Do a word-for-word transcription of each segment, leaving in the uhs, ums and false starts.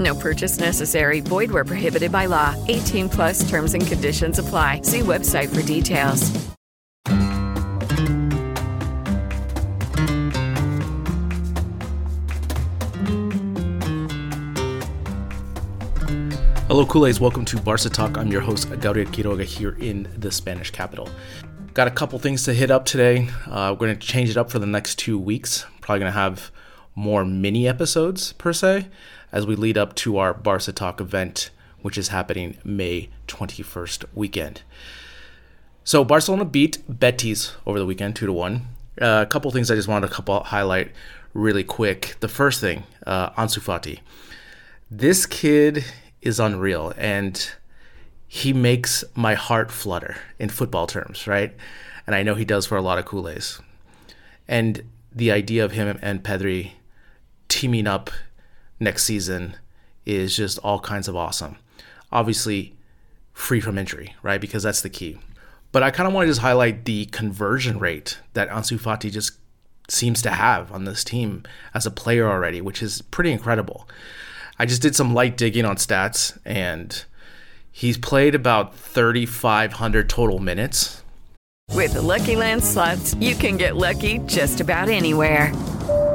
No purchase necessary. Void where prohibited by law. eighteen plus terms and conditions apply. See website for details. Hello, Kool-Aids. Welcome to Barça Talk. I'm your host, Gabriel Quiroga, here in the Spanish capital. Got a couple things to hit up today. Uh, we're going to change it up for the next two weeks. Probably going to have more mini episodes, per se, as we lead up to our Barça Talk event, which is happening May twenty-first weekend. So Barcelona beat Betis over the weekend, two to one. Uh, a couple things I just wanted to couple highlight really quick. The first thing, uh, Ansu Fati. This kid is unreal, and he makes my heart flutter in football terms, right? And I know he does for a lot of Kool-Aids. And the idea of him and Pedri teaming up next season is just all kinds of awesome. Obviously, free from injury, right? Because that's the key. But I kind of want to just highlight the conversion rate that Ansu Fati just seems to have on this team as a player already, which is pretty incredible. I just did some light digging on stats, and he's played about thirty-five hundred total minutes. With the Lucky Land Slots, you can get lucky just about anywhere.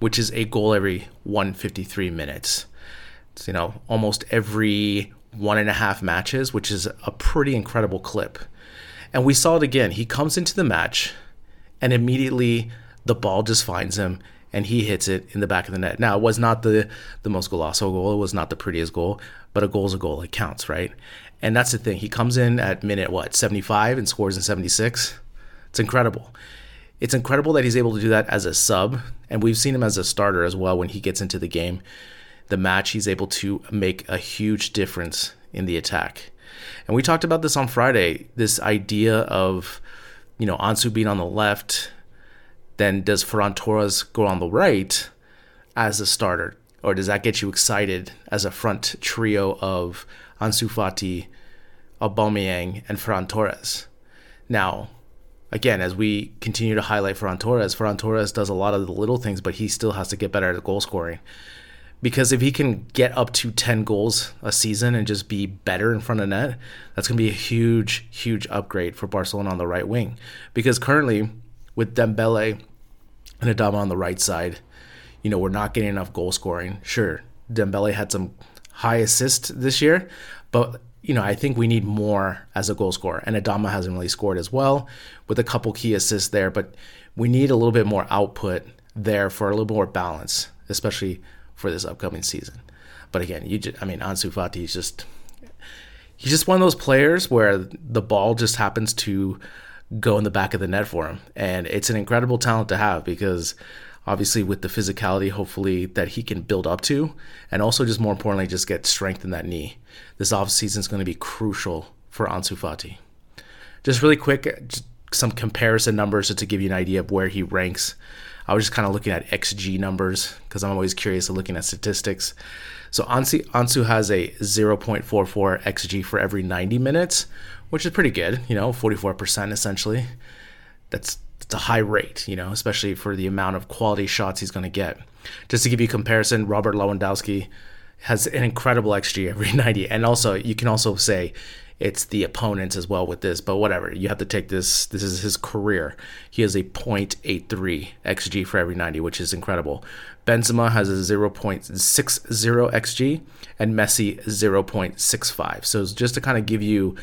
which is a goal every one hundred fifty-three minutes. It's, you know, almost every one and a half matches, which is a pretty incredible clip. And we saw it again. He comes into the match, and immediately the ball just finds him, and he hits it in the back of the net. Now, it was not the, the most golazo goal. It was not the prettiest goal, but a goal's a goal. It counts, right? And that's the thing. He comes in at minute, what, seventy-five and scores in seventy-six? It's incredible. It's incredible that he's able to do that as a sub, and we've seen him as a starter as well. When he gets into the game, the match, he's able to make a huge difference in the attack. And we talked about this on Friday, this idea of, you know, Ansu being on the left, then does Ferran Torres go on the right as a starter? Or does that get you excited as a front trio of Ansu Fati, Aubameyang, and Ferran Torres? Now, again, as we continue to highlight Ferran Torres, Ferran Torres does a lot of the little things, but he still has to get better at goal scoring. Because if he can get up to ten goals a season and just be better in front of net, that's going to be a huge, huge upgrade for Barcelona on the right wing. Because currently, with Dembélé and Adama on the right side, you know, we're not getting enough goal scoring. Sure, Dembélé had some high assists this year, but you know, I think we need more as a goal scorer. And Adama hasn't really scored as well, with a couple key assists there. But we need a little bit more output there for a little more balance, especially for this upcoming season. But again, you just, I mean, Ansu Fati is just, he's just one of those players where the ball just happens to go in the back of the net for him. And it's an incredible talent to have, because obviously with the physicality, hopefully, that he can build up to, and also just more importantly, just get strength in that knee. This offseason is going to be crucial for Ansu Fati. Just really quick, just some comparison numbers just to give you an idea of where he ranks. I was just kind of looking at X G numbers, because I'm always curious at looking at statistics. So Ansu, Ansu has a zero point four four X G for every ninety minutes, which is pretty good, you know, forty-four percent essentially. That's It's a high rate, you know, especially for the amount of quality shots he's going to get. Just to give you a comparison, Robert Lewandowski has an incredible X G every ninety. And also, you can also say it's the opponents as well with this, but whatever. You have to take this. This is his career. He has a zero point eight three X G for every ninety, which is incredible. Benzema has a zero point six zero X G and Messi zero point six five. So it's just to kind of give you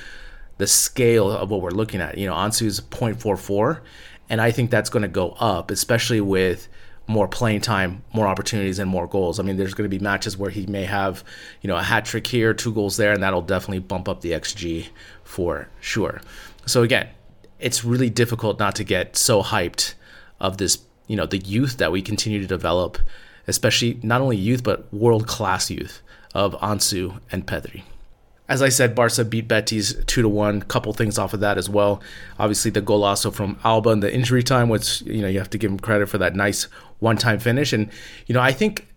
the scale of what we're looking at. You know, Ansu's zero point four four, and I think that's going to go up, especially with more playing time, more opportunities, and more goals. I mean, there's going to be matches where he may have, you know, a hat trick here, two goals there, and that'll definitely bump up the X G for sure. So again, it's really difficult not to get so hyped of this, you know, the youth that we continue to develop, especially not only youth, but world-class youth of Ansu and Pedri. As I said, Barça beat Betis two to one. Couple things off of that as well. Obviously, the golazo from Alba in the injury time, which, you know, you have to give him credit for that nice one-time finish. And, you know, I think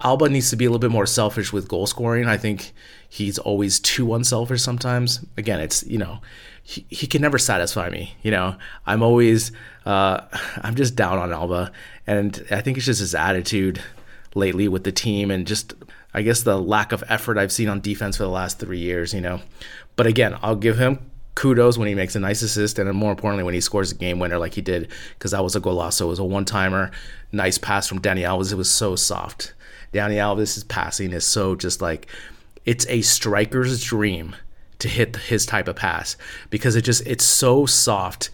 Alba needs to be a little bit more selfish with goal scoring. I think he's always too unselfish sometimes. Again, it's, you know, he, he can never satisfy me. You know, I'm always, uh, I'm just down on Alba. And I think it's just his attitude lately with the team and just, I guess, the lack of effort I've seen on defense for the last three years, you know. But again, I'll give him kudos when he makes a nice assist, and more importantly, when he scores a game winner like he did, because that was a golazo. It was a one-timer, nice pass from Dani Alves. It was so soft. Dani Alves' passing is so just like, it's a striker's dream to hit his type of pass, because it just, it's so soft.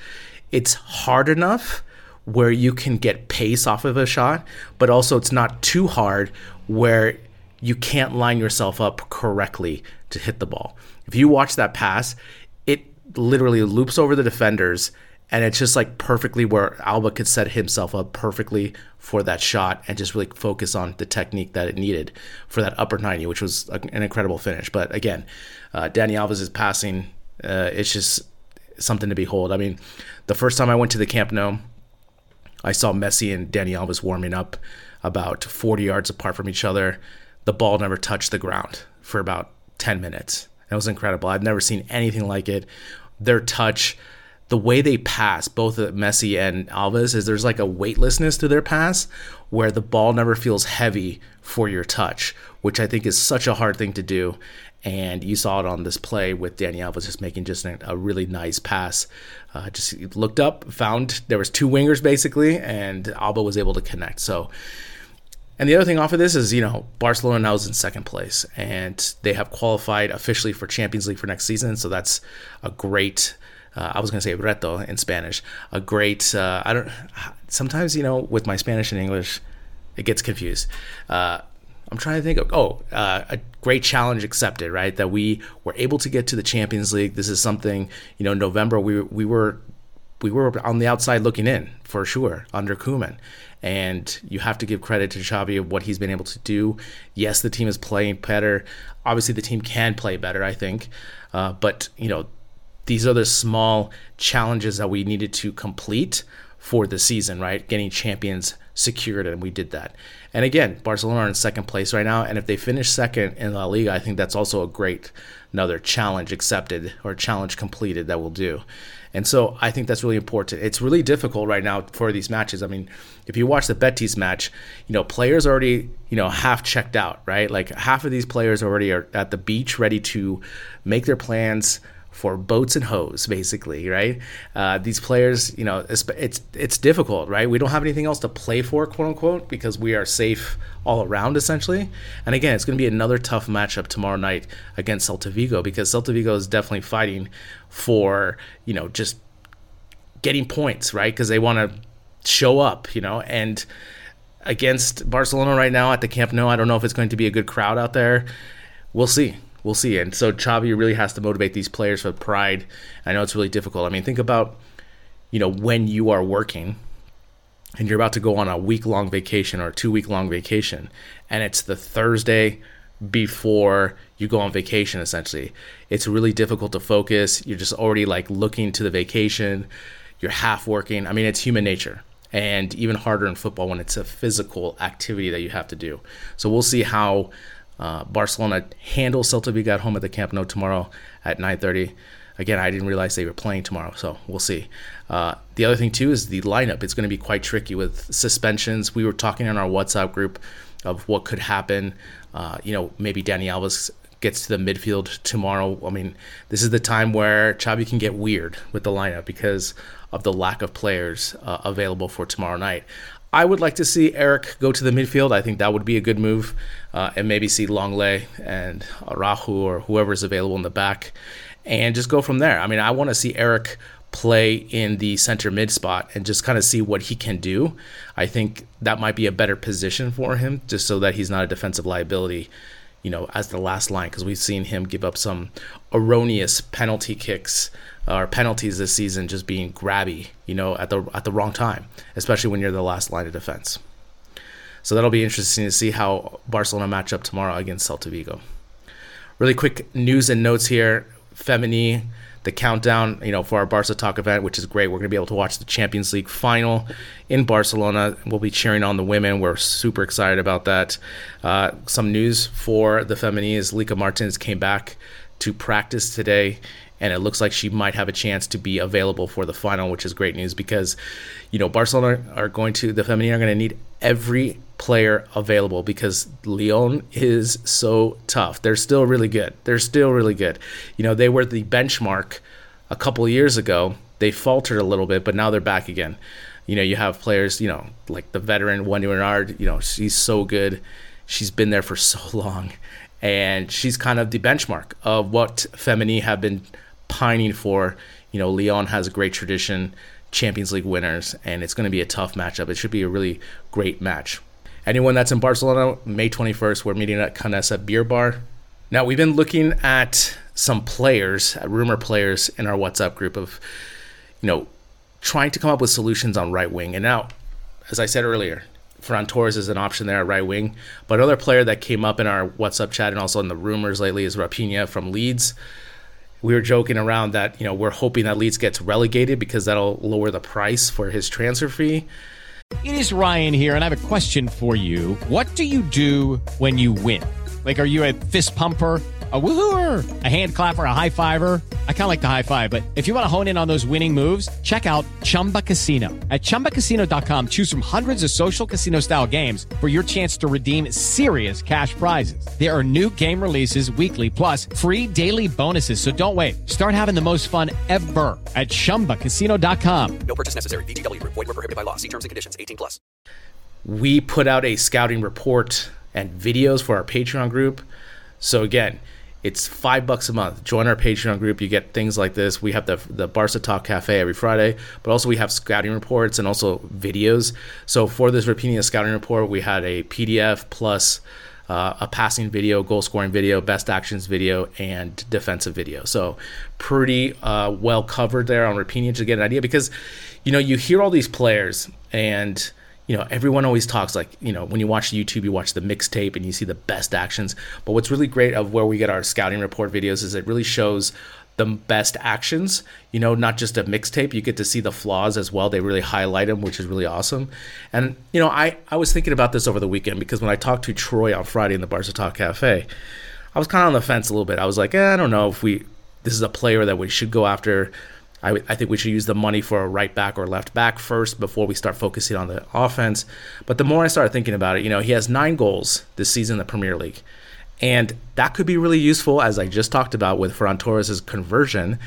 It's hard enough where you can get pace off of a shot, but also it's not too hard where you can't line yourself up correctly to hit the ball. If you watch that pass, it literally loops over the defenders, and it's just like perfectly where Alba could set himself up perfectly for that shot and just really focus on the technique that it needed for that upper ninety, which was an incredible finish. But again, uh, Dani Alves' passing, uh, it's just something to behold. I mean, the first time I went to the Camp Nou, I saw Messi and Dani Alves warming up about forty yards apart from each other. The ball never touched the ground for about ten minutes. It was incredible. I've never seen anything like it. Their touch, the way they pass, both Messi and Alves, is there's like a weightlessness to their pass where the ball never feels heavy for your touch, which I think is such a hard thing to do. And you saw it on this play with Dani Alves just making just a really nice pass. Uh, just looked up, found there was two wingers basically, and Alba was able to connect. So. And the other thing off of this is, you know, Barcelona now is in second place, and they have qualified officially for Champions League for next season. So that's a great, uh, I was going to say reto in Spanish, a great, uh, I don't, sometimes, you know, with my Spanish and English, it gets confused. Uh, I'm trying to think of, oh, uh, a great challenge accepted, right? That we were able to get to the Champions League. This is something, you know, in November, we we were, we were on the outside looking in for sure under Koeman. And you have to give credit to Xavi of what he's been able to do. Yes, the team is playing better. Obviously, the team can play better, I think. Uh, but, you know, these are the small challenges that we needed to complete for the season, right? Getting champions secured, and we did that. And again, Barcelona are in second place right now. And if they finish second in La Liga, I think that's also a great, another challenge accepted or challenge completed that we'll do. And so I think that's really important. It's really difficult right now for these matches. I mean, if you watch the Betis match, you know, players already, you know, half checked out, right? Like half of these players already are at the beach ready to make their plans for boats and hoes, basically, right? Uh, these players, you know, it's, it's it's difficult, right? We don't have anything else to play for, quote unquote, because we are safe all around, essentially. And again, it's going to be another tough matchup tomorrow night against Celta Vigo, because Celta Vigo is definitely fighting for, you know, just getting points, right? Because they want to show up, you know, and against Barcelona right now at the Camp Nou, I don't know if it's going to be a good crowd out there. We'll see. We'll see. And so Xavi really has to motivate these players for pride. I know it's really difficult. I mean, think about, you know, when you are working and you're about to go on a week-long vacation or a two-week-long vacation, and it's the Thursday before you go on vacation, essentially. It's really difficult to focus. You're just already, like, looking to the vacation. You're half working. I mean, it's human nature. And even harder in football when it's a physical activity that you have to do. So we'll see how... Uh, Barcelona handles Celta Vigo at home at the Camp Nou tomorrow at nine thirty. again, I didn't realize they were playing tomorrow, so we'll see. Uh, the other thing, too, is the lineup. It's going to be quite tricky with suspensions. We were talking in our WhatsApp group of what could happen. Uh, you know, maybe Dani Alves gets to the midfield tomorrow. I mean, this is the time where Xavi can get weird with the lineup because of the lack of players uh, available for tomorrow night. I would like to see Eric go to the midfield. I think that would be a good move, uh, and maybe see Longley and Arahu or whoever's available in the back, and just go from there. I mean, I want to see Eric play in the center mid spot and just kind of see what he can do. I think that might be a better position for him, just so that he's not a defensive liability, you know, as the last line, because we've seen him give up some erroneous penalty kicks or penalties this season, just being grabby, you know, at the at the wrong time, especially when you're the last line of defense. So that'll be interesting to see how Barcelona match up tomorrow against Celta Vigo. Really quick news and notes here. Femini, the countdown, you know, for our Barca Talk event, which is great. We're going to be able to watch the Champions League final in Barcelona. We'll be cheering on the women. We're super excited about that. Uh, some news for the Femini is Lika Martins came back to practice today, and it looks like she might have a chance to be available for the final, which is great news because, you know, Barcelona are going to, the Femini are going to need every player available because Lyon is so tough. They're still really good. They're still really good. You know, they were the benchmark a couple years ago. They faltered a little bit, but now they're back again. You know, you have players, you know, like the veteran Wendy Renard, you know, she's so good. She's been there for so long. And she's kind of the benchmark of what Femini have been pining for. You know, Lyon has a great tradition, Champions League winners, and it's going to be a tough matchup. It should be a really great match. Anyone that's in Barcelona, May twenty-first, we're meeting at Canessa Beer Bar. Now, we've been looking at some players, rumor players, in our WhatsApp group of, you know, trying to come up with solutions on right wing. And now, as I said earlier, Ferran Torres is an option there at right wing. But another player that came up in our WhatsApp chat and also in the rumors lately is Raphinha from Leeds. We were joking around that, you know, we're hoping that Leeds gets relegated because that'll lower the price for his transfer fee. It is Ryan here, and I have a question for you. What do you do when you win? Like, are you a fist pumper, a woo-hooer, a hand clapper, a high-fiver? I kind of like the high-five, but if you want to hone in on those winning moves, check out Chumba Casino. At Chumba Casino dot com, choose from hundreds of social casino-style games for your chance to redeem serious cash prizes. There are new game releases weekly, plus free daily bonuses, so don't wait. Start having the most fun ever at Chumba Casino dot com. No purchase necessary. V G W. Void where prohibited by law. See terms and conditions. eighteen plus. We put out a scouting report and videos for our Patreon group. So again, it's five bucks a month. Join our Patreon group. You get things like this. We have the the Barca Talk Cafe every Friday, but also we have scouting reports and also videos. So for this Raphinha scouting report, we had a P D F plus uh, a passing video, goal scoring video, best actions video, and defensive video. So pretty uh, well covered there on Raphinha to get an idea, because, you know, you hear all these players and, you know, everyone always talks like, you know, when you watch YouTube, you watch the mixtape and you see the best actions. But what's really great of where we get our scouting report videos is it really shows the best actions, you know, not just a mixtape. You get to see the flaws as well. They really highlight them, which is really awesome. And, you know, I, I was thinking about this over the weekend because when I talked to Troy on Friday in the Barca Talk Cafe, I was kind of on the fence a little bit. I was like, eh, I don't know if we, this is a player that we should go after. I, w- I think we should use the money for a right back or left back first before we start focusing on the offense. But the more I started thinking about it, you know, he has nine goals this season in the Premier League. And that could be really useful, as I just talked about with Ferran Torres' conversion.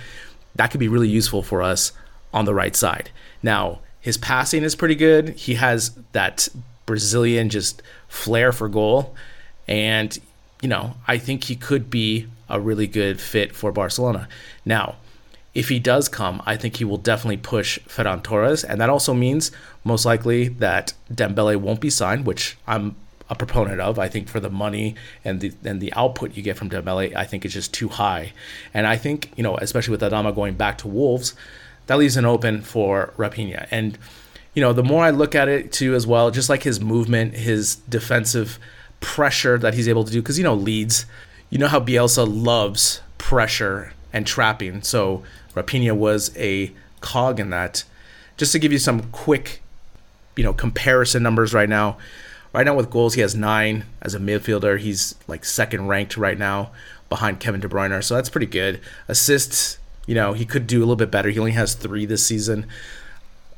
That could be really useful for us on the right side. Now, his passing is pretty good. He has that Brazilian just flair for goal. And, you know, I think he could be a really good fit for Barcelona. Now, if he does come, I think he will definitely push Ferran Torres, and that also means most likely that Dembélé won't be signed, which I'm a proponent of. I think for the money and the and the output you get from Dembélé, I think it's just too high. And I think, you know, especially with Adama going back to Wolves, that leaves an open for Raphinha. And, you know, the more I look at it too as well, just like his movement, his defensive pressure that he's able to do, because, you know, Leeds, you know how Bielsa loves pressure and trapping, so Raphinha was a cog in that. Just to give you some quick, you know, comparison numbers right now. Right now with goals, he has nine as a midfielder. He's like second ranked right now behind Kevin De Bruyne, so that's pretty good. Assists, You know, he could do a little bit better. He only has three this season.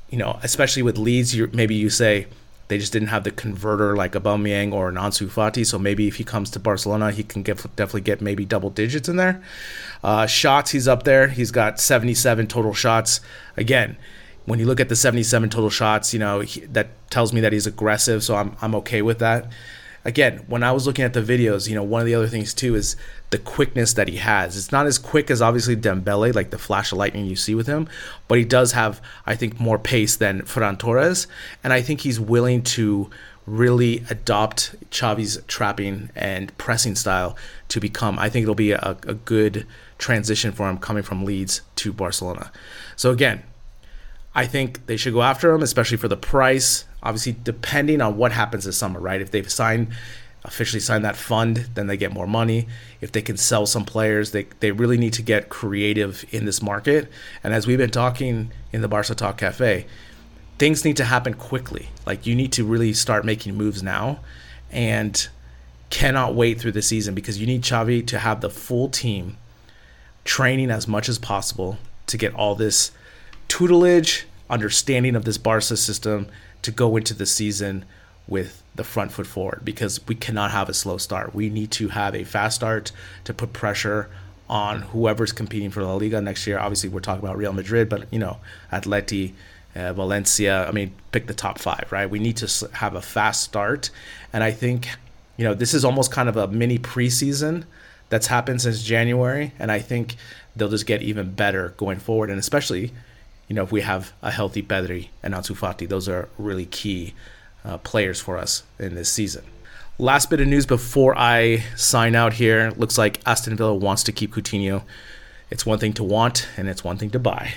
You know, especially with Leeds, you maybe you say they just didn't have the converter like Aubameyang or Ansu Fati. So maybe if he comes to Barcelona, he can get, definitely get maybe double digits in there. Uh, shots, he's up there. He's got seventy-seven total shots. Again, when you look at the seventy-seven total shots, you know, he, that tells me that he's aggressive. So I'm I'm okay with that. Again, when I was looking at the videos, you know, one of the other things too is the quickness that he has. It's not as quick as obviously Dembélé, like the flash of lightning you see with him, but he does have, I think, more pace than Ferran Torres, and I think he's willing to really adopt Xavi's trapping and pressing style to become, I think it'll be a, a good transition for him coming from Leeds to Barcelona. So again, I think they should go after him, especially for the price. Obviously, depending on what happens this summer, right? If they've signed, officially signed that fund, then they get more money. If they can sell some players, they they really need to get creative in this market. And as we've been talking in the Barça Talk Cafe, things need to happen quickly. Like, you need to really start making moves now and cannot wait through the season, because you need Xavi to have the full team training as much as possible to get all this tutelage, understanding of this Barca system, to go into the season with the front foot forward, because we cannot have a slow start. We need to have a fast start to put pressure on whoever's competing for La Liga next year. Obviously, we're talking about Real Madrid, but, you know, Atleti, uh, Valencia, I mean, pick the top five, right? We need to have a fast start. And I think, you know, this is almost kind of a mini preseason that's happened since January. And I think they'll just get even better going forward. And especially, you know, if we have a healthy Pedri and Ansu Fati, those are really key uh, players for us in this season. Last bit of news before I sign out here. Looks like Aston Villa wants to keep Coutinho. It's one thing to want, and it's one thing to buy.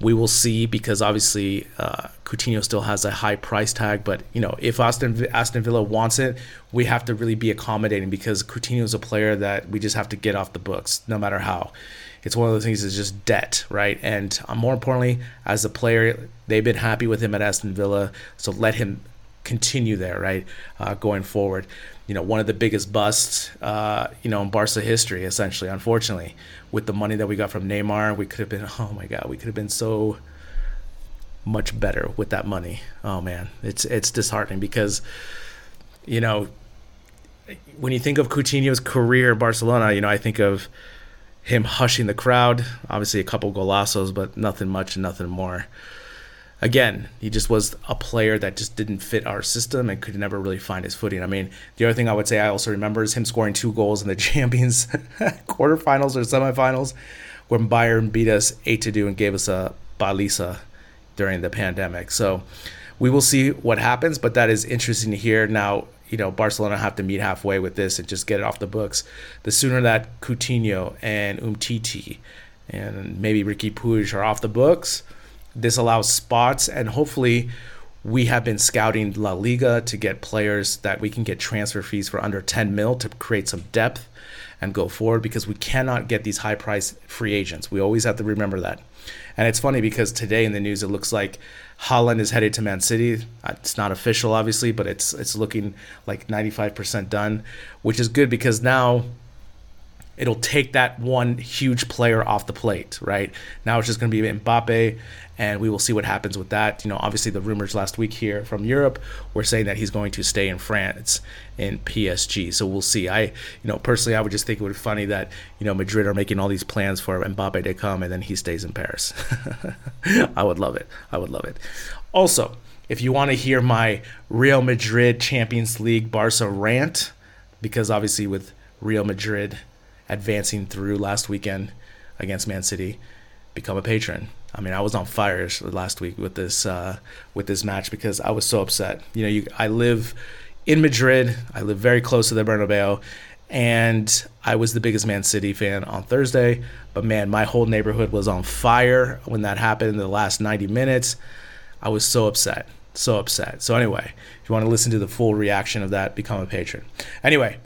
We will see, because obviously uh, Coutinho still has a high price tag. But, you know, if Aston Aston Villa wants it, we have to really be accommodating, because Coutinho is a player that we just have to get off the books, no matter how. It's one of those things that's just debt, right? And more importantly, as a player, they've been happy with him at Aston Villa, so let him continue there, right, uh, going forward. You know, one of the biggest busts, uh, you know, in Barca history, essentially, unfortunately, with the money that we got from Neymar, we could have been, oh my God, we could have been so much better with that money. Oh man, it's it's disheartening, because, you know, when you think of Coutinho's career in Barcelona, you know, I think of him hushing the crowd, obviously a couple golazos, but nothing much and nothing more. Again, he just was a player that just didn't fit our system and could never really find his footing. I mean, the other thing I would say I also remember is him scoring two goals in the Champions quarterfinals or semifinals when Bayern beat us eight to two and gave us a baliza during the pandemic. So we will see what happens, but that is interesting to hear. Now, you know, Barcelona have to meet halfway with this and just get it off the books. The sooner that Coutinho and Umtiti and maybe Ricky Puig are off the books, this allows spots. And hopefully, we have been scouting La Liga to get players that we can get transfer fees for under ten mil to create some depth and go forward, because we cannot get these high-priced free agents. We always have to remember that. And it's funny, because today in the news, it looks like Haaland is headed to Man City. It's not official, obviously, but it's it's looking like ninety-five percent done, which is good, because now it'll take that one huge player off the plate, right? Now it's just going to be Mbappé, and we will see what happens with that. You know, obviously the rumors last week here from Europe were saying that he's going to stay in France in P S G. So we'll see. I, you know, personally, I would just think it would be funny that, you know, Madrid are making all these plans for Mbappé to come and then he stays in Paris. I would love it. I would love it. Also, if you want to hear my Real Madrid Champions League Barca rant, because obviously with Real Madrid advancing through last weekend against Man City, become a patron. I mean, I was on fire last week with this uh, with this match, because I was so upset. You know, you, I live in Madrid. I live very close to the Bernabeu, and I was the biggest Man City fan on Thursday. But man, my whole neighborhood was on fire when that happened in the last ninety minutes. I was so upset, so upset. So anyway, if you want to listen to the full reaction of that, become a patron. Anyway,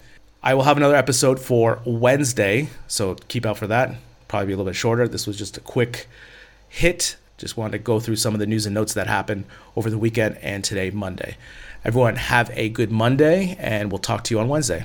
I will have another episode for Wednesday, so keep out for that. Probably be a little bit shorter. This was just a quick hit. Just wanted to go through some of the news and notes that happened over the weekend and today, Monday. Everyone, have a good Monday, and we'll talk to you on Wednesday.